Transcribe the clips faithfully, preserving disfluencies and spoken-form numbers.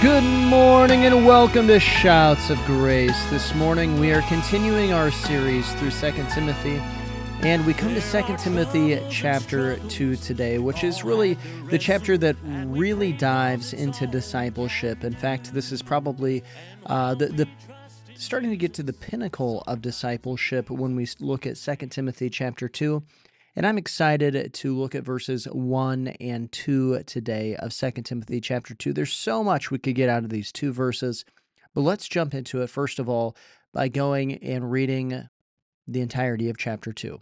Good morning and welcome to Shouts of Grace. This morning we are continuing our series through Second Timothy, and we come to Second Timothy chapter two today, which is really the chapter that really dives into discipleship. In fact, this is probably uh, the, the starting to get to the pinnacle of discipleship when we look at Second Timothy chapter two. And I'm excited to look at verses one and two today of Second Timothy chapter two. There's so much we could get out of these two verses, but let's jump into it, first of all, by going and reading the entirety of chapter two.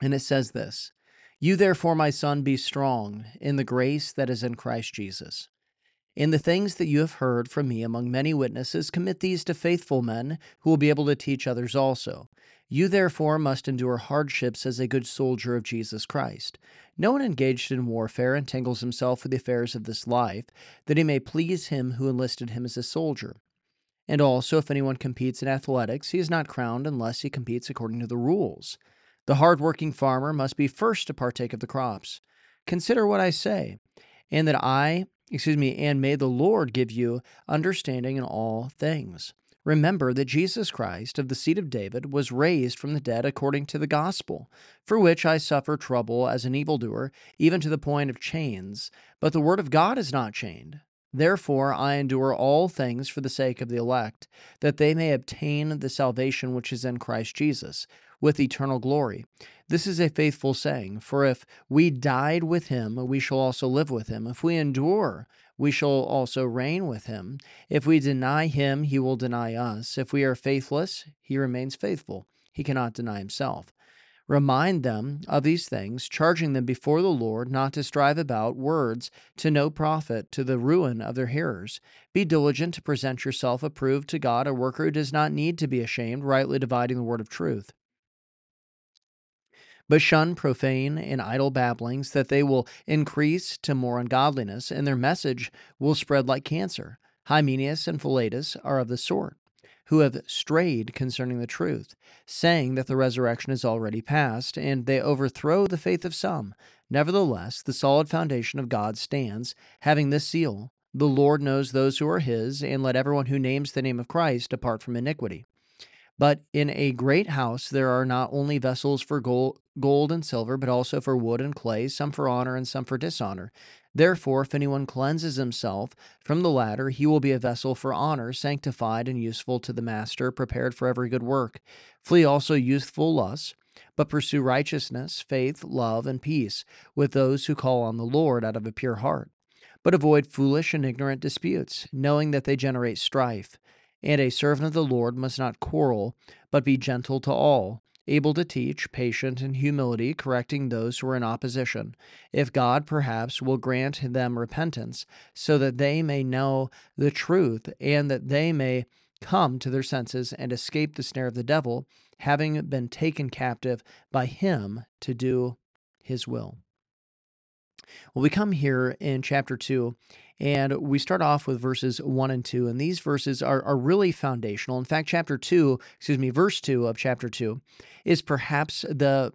And it says this, "You therefore, my son, be strong in the grace that is in Christ Jesus. In the things that you have heard from me among many witnesses, commit these to faithful men who will be able to teach others also. You therefore must endure hardships as a good soldier of Jesus Christ. No one engaged in warfare entangles himself with the affairs of this life, that he may please him who enlisted him as a soldier. And also, if anyone competes in athletics, he is not crowned unless he competes according to the rules. The hard-working farmer must be first to partake of the crops. Consider what I say, and that I, excuse me, and may the Lord give you understanding in all things. Remember that Jesus Christ, of the seed of David, was raised from the dead according to the gospel, for which I suffer trouble as an evildoer, even to the point of chains. But the word of God is not chained. Therefore I endure all things for the sake of the elect, that they may obtain the salvation which is in Christ Jesus, with eternal glory. This is a faithful saying, for if we died with him, we shall also live with him. If we endure, we shall also reign with him. If we deny him, he will deny us. If we are faithless, he remains faithful. He cannot deny himself. Remind them of these things, charging them before the Lord not to strive about words to no profit, to the ruin of their hearers. Be diligent to present yourself approved to God, a worker who does not need to be ashamed, rightly dividing the word of truth. But shun profane and idle babblings, that they will increase to more ungodliness, and their message will spread like cancer. Hymenaeus and Philetus are of the sort, who have strayed concerning the truth, saying that the resurrection is already past, and they overthrow the faith of some. Nevertheless, the solid foundation of God stands, having this seal: the Lord knows those who are his, and let everyone who names the name of Christ depart from iniquity. But in a great house there are not only vessels for gold, gold and silver, but also for wood and clay, some for honor and some for dishonor. Therefore, if anyone cleanses himself from the latter, he will be a vessel for honor, sanctified and useful to the master, prepared for every good work. Flee also youthful lusts, but pursue righteousness, faith, love, and peace with those who call on the Lord out of a pure heart. But avoid foolish and ignorant disputes, knowing that they generate strife. And a servant of the Lord must not quarrel, but be gentle to all, able to teach, patient in humility, correcting those who are in opposition, if God perhaps will grant them repentance, so that they may know the truth, and that they may come to their senses and escape the snare of the devil, having been taken captive by him to do his will." Well, we come here in chapter two, and we start off with verses one and two, and these verses are, are really foundational. In fact, chapter two, excuse me, verse two of chapter two is perhaps the,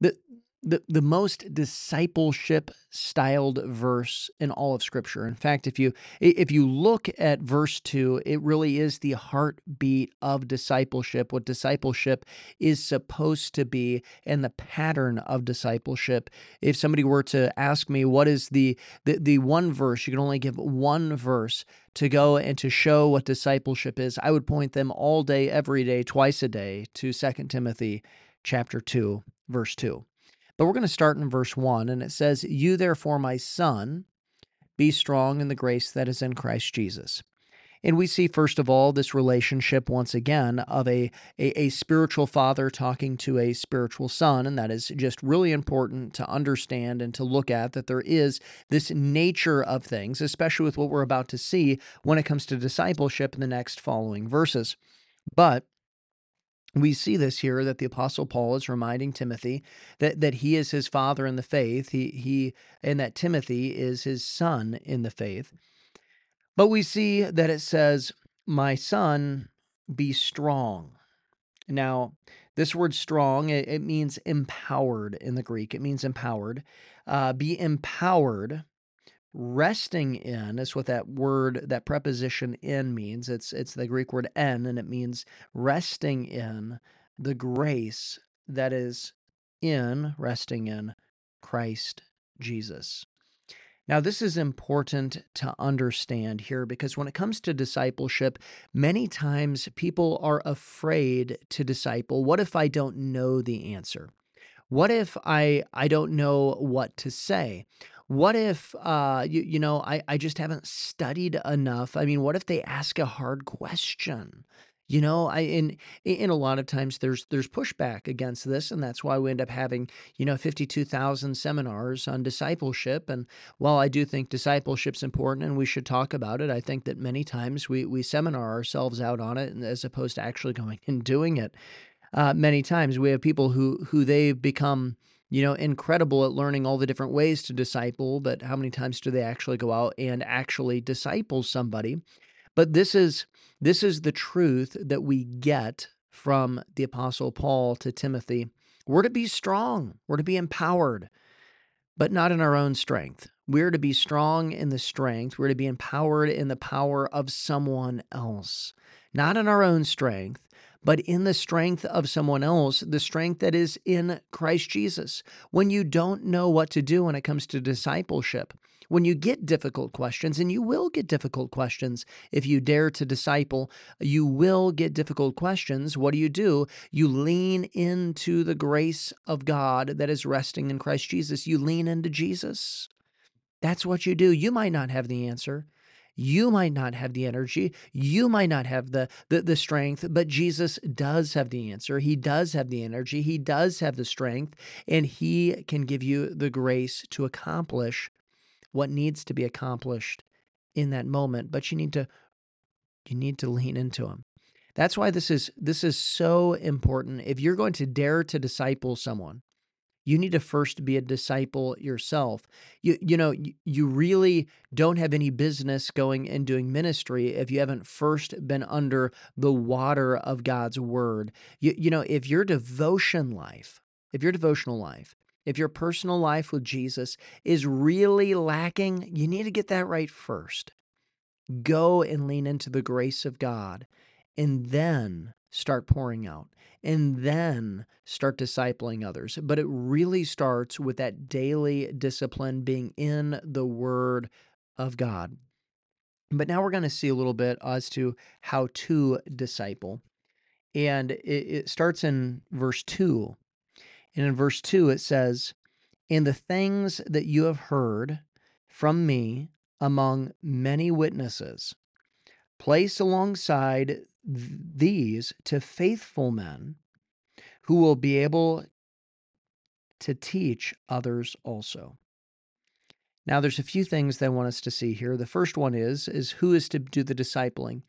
the, the, the most discipleship-styled verse in all of Scripture. In fact, if you, if you look at verse two, it really is the heartbeat of discipleship, what discipleship is supposed to be, and the pattern of discipleship. If somebody were to ask me, what is the, the, the one verse, you can only give one verse to go and to show what discipleship is, I would point them all day, every day, twice a day, to Second Timothy chapter two, verse two. But we're going to start in verse one, and it says, "You therefore, my son, be strong in the grace that is in Christ Jesus." And we see, first of all, this relationship, once again, of a, a, a spiritual father talking to a spiritual son, and that is just really important to understand and to look at, that there is this nature of things, especially with what we're about to see when it comes to discipleship in the next following verses. But we see this here, that the Apostle Paul is reminding Timothy that, that he is his father in the faith, he, he and that Timothy is his son in the faith. But we see that it says, "My son, be strong." Now, this word strong, it, it means empowered in the Greek. It means empowered. Uh, be empowered resting in is what that word, that preposition in means. It's it's the Greek word en, and it means resting in the grace that is in, resting in Christ Jesus. Now, this is important to understand here because when it comes to discipleship, many times people are afraid to disciple. What if I don't know the answer? What if I, I don't know what to say? What if, uh, you, you know, I, I just haven't studied enough? I mean, what if they ask a hard question? You know, I in in a lot of times there's there's pushback against this, and that's why we end up having, you know, fifty-two thousand seminars on discipleship. And while I do think discipleship's important and we should talk about it, I think that many times we we seminar ourselves out on it as opposed to actually going and doing it. Uh, many times we have people who who they've become, you know, incredible at learning all the different ways to disciple, but how many times do they actually go out and actually disciple somebody? But this is this is the truth that we get from the Apostle Paul to Timothy. We're to be strong. We're to be empowered, but not in our own strength. We're to be strong in the strength. We're to be empowered in the power of someone else, not in our own strength, but in the strength of someone else, the strength that is in Christ Jesus. When you don't know what to do when it comes to discipleship, when you get difficult questions, and you will get difficult questions if you dare to disciple, you will get difficult questions. What do you do? You lean into the grace of God that is resting in Christ Jesus. You lean into Jesus. That's what you do. You might not have the answer. You might not have the energy, you might not have the, the the strength, but Jesus does have the answer. He does have the energy, he does have the strength, and he can give you the grace to accomplish what needs to be accomplished in that moment, but you need to you need to lean into him. That's why this is this is so important. If you're going to dare to disciple someone, you need to first be a disciple yourself. You you know, you really don't have any business going and doing ministry if you haven't first been under the water of God's word. You, you know, if your devotion life, if your devotional life, if your personal life with Jesus is really lacking, you need to get that right first. Go and lean into the grace of God, and then start pouring out, and then start discipling others. But it really starts with that daily discipline being in the Word of God. But now we're going to see a little bit as to how to disciple. And it, it starts in verse two. And in verse two, it says, "And the things that you have heard from me among many witnesses, place alongside these to faithful men who will be able to teach others also." Now, there's a few things that I want us to see here. The first one is, is who is to do the discipling?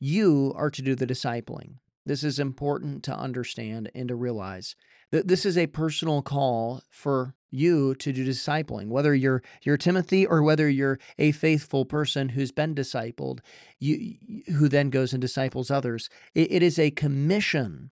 You are to do the discipling. This is important to understand and to realize that this is a personal call for you to do discipling. Whether you're you're Timothy or whether you're a faithful person who's been discipled, you who then goes and disciples others, it, it is a commission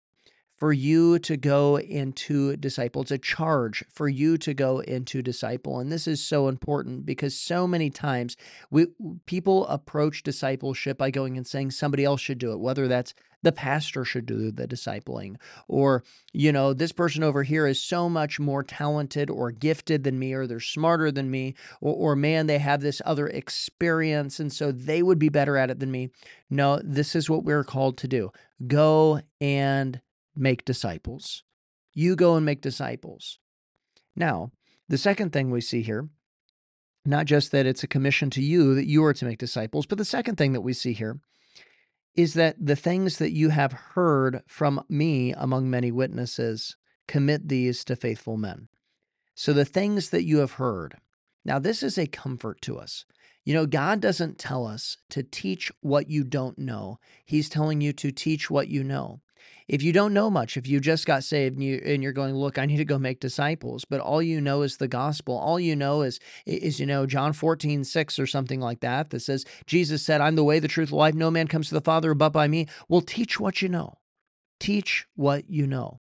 for you to go into disciple. It's a charge for you to go into disciple. And this is so important because so many times we people approach discipleship by going and saying somebody else should do it, whether that's the pastor should do the discipling, or, you know, this person over here is so much more talented or gifted than me, or they're smarter than me, or, or man, they have this other experience, and so they would be better at it than me. No, this is what we're called to do. Go and make disciples. You go and make disciples. Now, the second thing we see here, not just that it's a commission to you that you are to make disciples, but the second thing that we see here is that the things that you have heard from me among many witnesses, commit these to faithful men. So the things that you have heard. Now, this is a comfort to us. You know, God doesn't tell us to teach what you don't know. He's telling you to teach what you know. If you don't know much, if you just got saved and, you, and you're going, look, I need to go make disciples, but all you know is the gospel. All you know is, is you know, John fourteen six or something like that that says, Jesus said, I'm the way, the truth, the life. No man comes to the Father but by me. Well, teach what you know. Teach what you know.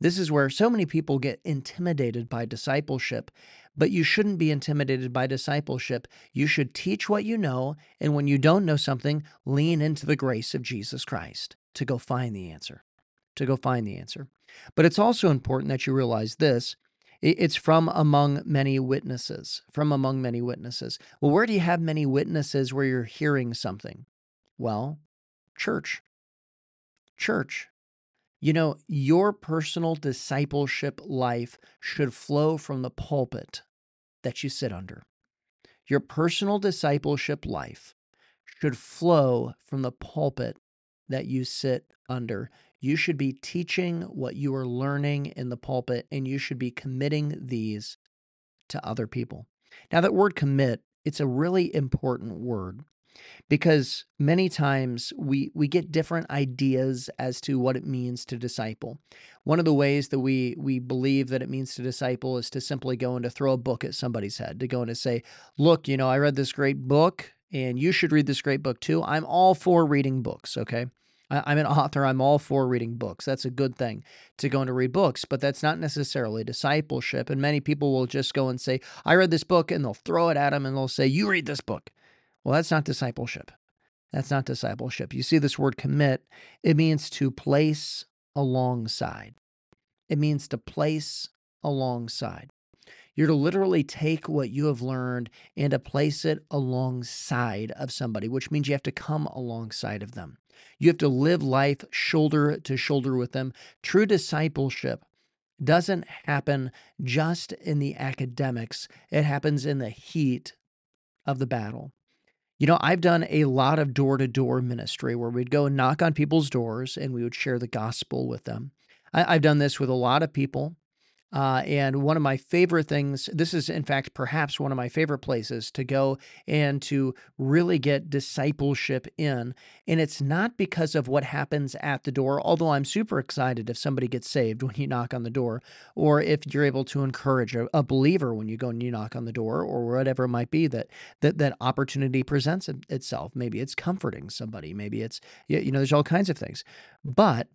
This is where so many people get intimidated by discipleship But you shouldn't be intimidated by discipleship. You should teach what you know, and when you don't know something, lean into the grace of Jesus Christ to go find the answer, to go find the answer. But it's also important that you realize this. It's from among many witnesses, from among many witnesses. Well, where do you have many witnesses where you're hearing something? Well, church, church. You know, your personal discipleship life should flow from the pulpit that you sit under. Your personal discipleship life should flow from the pulpit that you sit under. You should be teaching what you are learning in the pulpit, and you should be committing these to other people. Now, that word commit, it's a really important word, because many times we, we get different ideas as to what it means to disciple. One of the ways that we, we believe that it means to disciple is to simply go and to throw a book at somebody's head, to go and to say, look, you know, I read this great book, and you should read this great book too. I'm all for reading books, okay? I, I'm an author. I'm all for reading books. That's a good thing, to go and to read books, but that's not necessarily discipleship. And many people will just go and say, I read this book, and they'll throw it at them, and they'll say, you read this book. Well, that's not discipleship. That's not discipleship. You see this word commit, it means to place alongside. It means to place alongside. You're to literally take what you have learned and to place it alongside of somebody, which means you have to come alongside of them. You have to live life shoulder to shoulder with them. True discipleship doesn't happen just in the academics. It happens in the heat of the battle. You know, I've done a lot of door-to-door ministry where we'd go and knock on people's doors and we would share the gospel with them. I, I've done this with a lot of people. Uh, and one of my favorite things, this is in fact perhaps one of my favorite places to go and to really get discipleship in. And it's not because of what happens at the door, although I'm super excited if somebody gets saved when you knock on the door, or if you're able to encourage a, a believer when you go and you knock on the door, or whatever it might be that that, that opportunity presents itself. Maybe it's comforting somebody. Maybe it's, you know, there's all kinds of things. But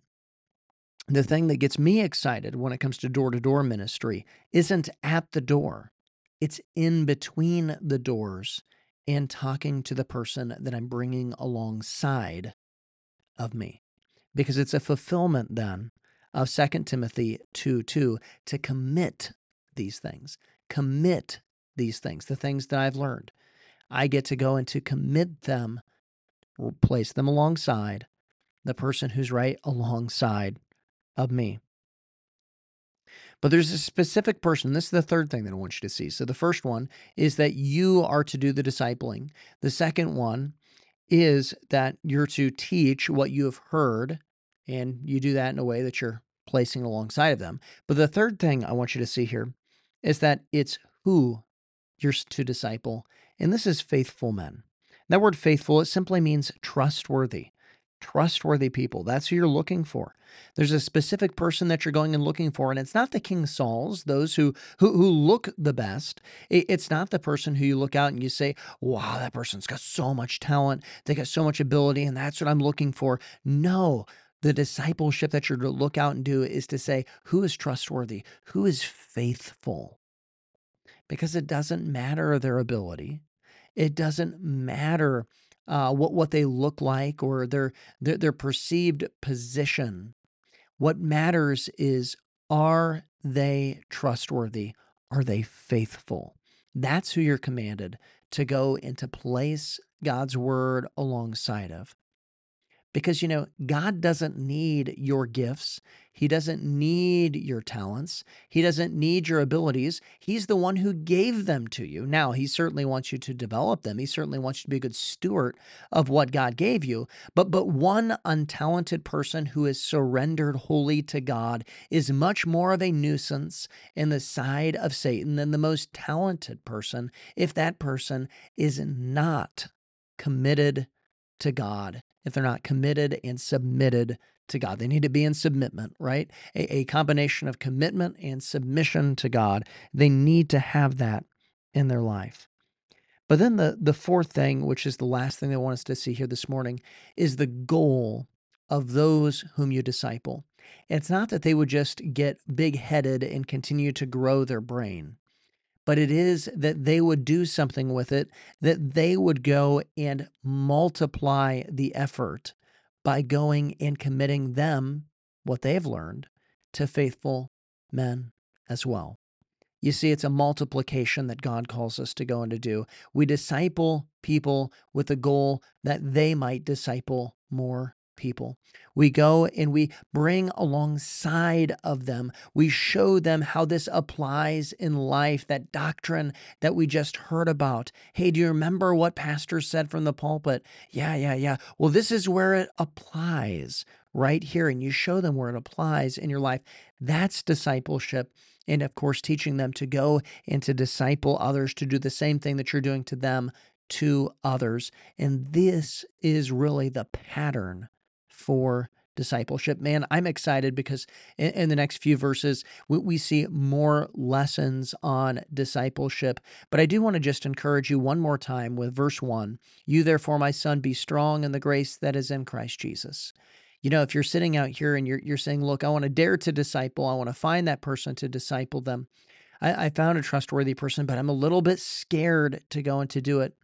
the thing that gets me excited when it comes to door-to-door ministry isn't at the door. It's in between the doors and talking to the person that I'm bringing alongside of me, because it's a fulfillment then of Second Timothy two two to commit these things, commit these things, the things that I've learned. I get to go and to commit them, place them alongside the person who's right alongside of me. But there's a specific person. This is the third thing that I want you to see. So the first one is that you are to do the discipling. The second one is that you're to teach what you have heard, and you do that in a way that you're placing alongside of them. But the third thing I want you to see here is that it's who you're to disciple, and this is faithful men. That word faithful, it simply means trustworthy. Trustworthy people. That's who you're looking for. There's a specific person that you're going and looking for, and it's not the King Sauls, those who who, who look the best. It's not the person who you look out and you say, wow, that person's got so much talent. They got so much ability, and that's what I'm looking for. No, the discipleship that you're to look out and do is to say, who is trustworthy? Who is faithful? Because it doesn't matter their ability. It doesn't matter Uh, what what they look like or their, their their perceived position. What matters is, are they trustworthy? Are they faithful? That's who you're commanded to go and to place God's word alongside of. Because, you know, God doesn't need your gifts. He doesn't need your talents. He doesn't need your abilities. He's the one who gave them to you. Now, he certainly wants you to develop them. He certainly wants you to be a good steward of what God gave you. But, but one untalented person who is surrendered wholly to God is much more of a nuisance in the side of Satan than the most talented person if that person is not committed to God, if they're not committed and submitted to God. They need to be in submitment, right? A, a combination of commitment and submission to God. They need to have that in their life. But then the, the fourth thing, which is the last thing they want us to see here this morning, is the goal of those whom you disciple. It's not that they would just get big-headed and continue to grow their brain, but it is that they would do something with it, that they would go and multiply the effort by going and committing them, what they've learned, to faithful men as well. You see, it's a multiplication that God calls us to go and to do. We disciple people with the goal that they might disciple more people. We go and we bring alongside of them. We show them how this applies in life, that doctrine that we just heard about. Hey, do you remember what pastor said from the pulpit? Yeah, yeah, yeah. Well, this is where it applies right here. And you show them where it applies in your life. That's discipleship. And of course, teaching them to go and to disciple others, to do the same thing that you're doing to them, to others. And this is really the pattern for discipleship. Man, I'm excited because in, in the next few verses, we, we see more lessons on discipleship. But I do want to just encourage you one more time with verse one. You therefore, my son, be strong in the grace that is in Christ Jesus. You know, if you're sitting out here and you're, you're saying, look, I want to dare to disciple. I want to find that person to disciple them. I, I found a trustworthy person, but I'm a little bit scared to go and to do it.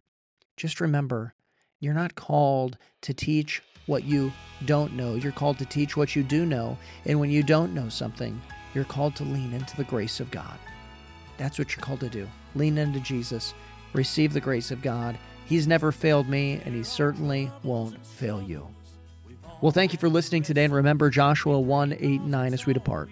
Just remember, you're not called to teach what you don't know. You're called to teach what you do know. And when you don't know something, you're called to lean into the grace of God. That's what you're called to do. Lean into Jesus. Receive the grace of God. He's never failed me, and he certainly won't fail you. Well, thank you for listening today, and remember Joshua one, eight, nine as we depart.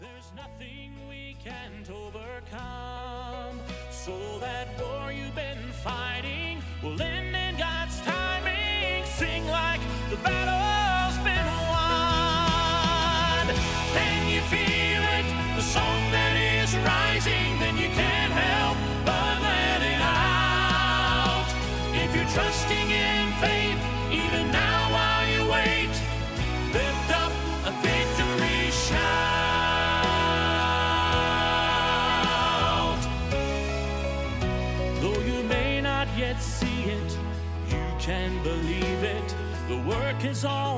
There's nothing we can't overcome, so that war you've been fighting will end in God's timing. Sing like the battle. Song that is rising, then you can't help but let it out. If you're trusting in faith, even now while you wait, lift up a victory shout. Though you may not yet see it, you can believe it. The work is all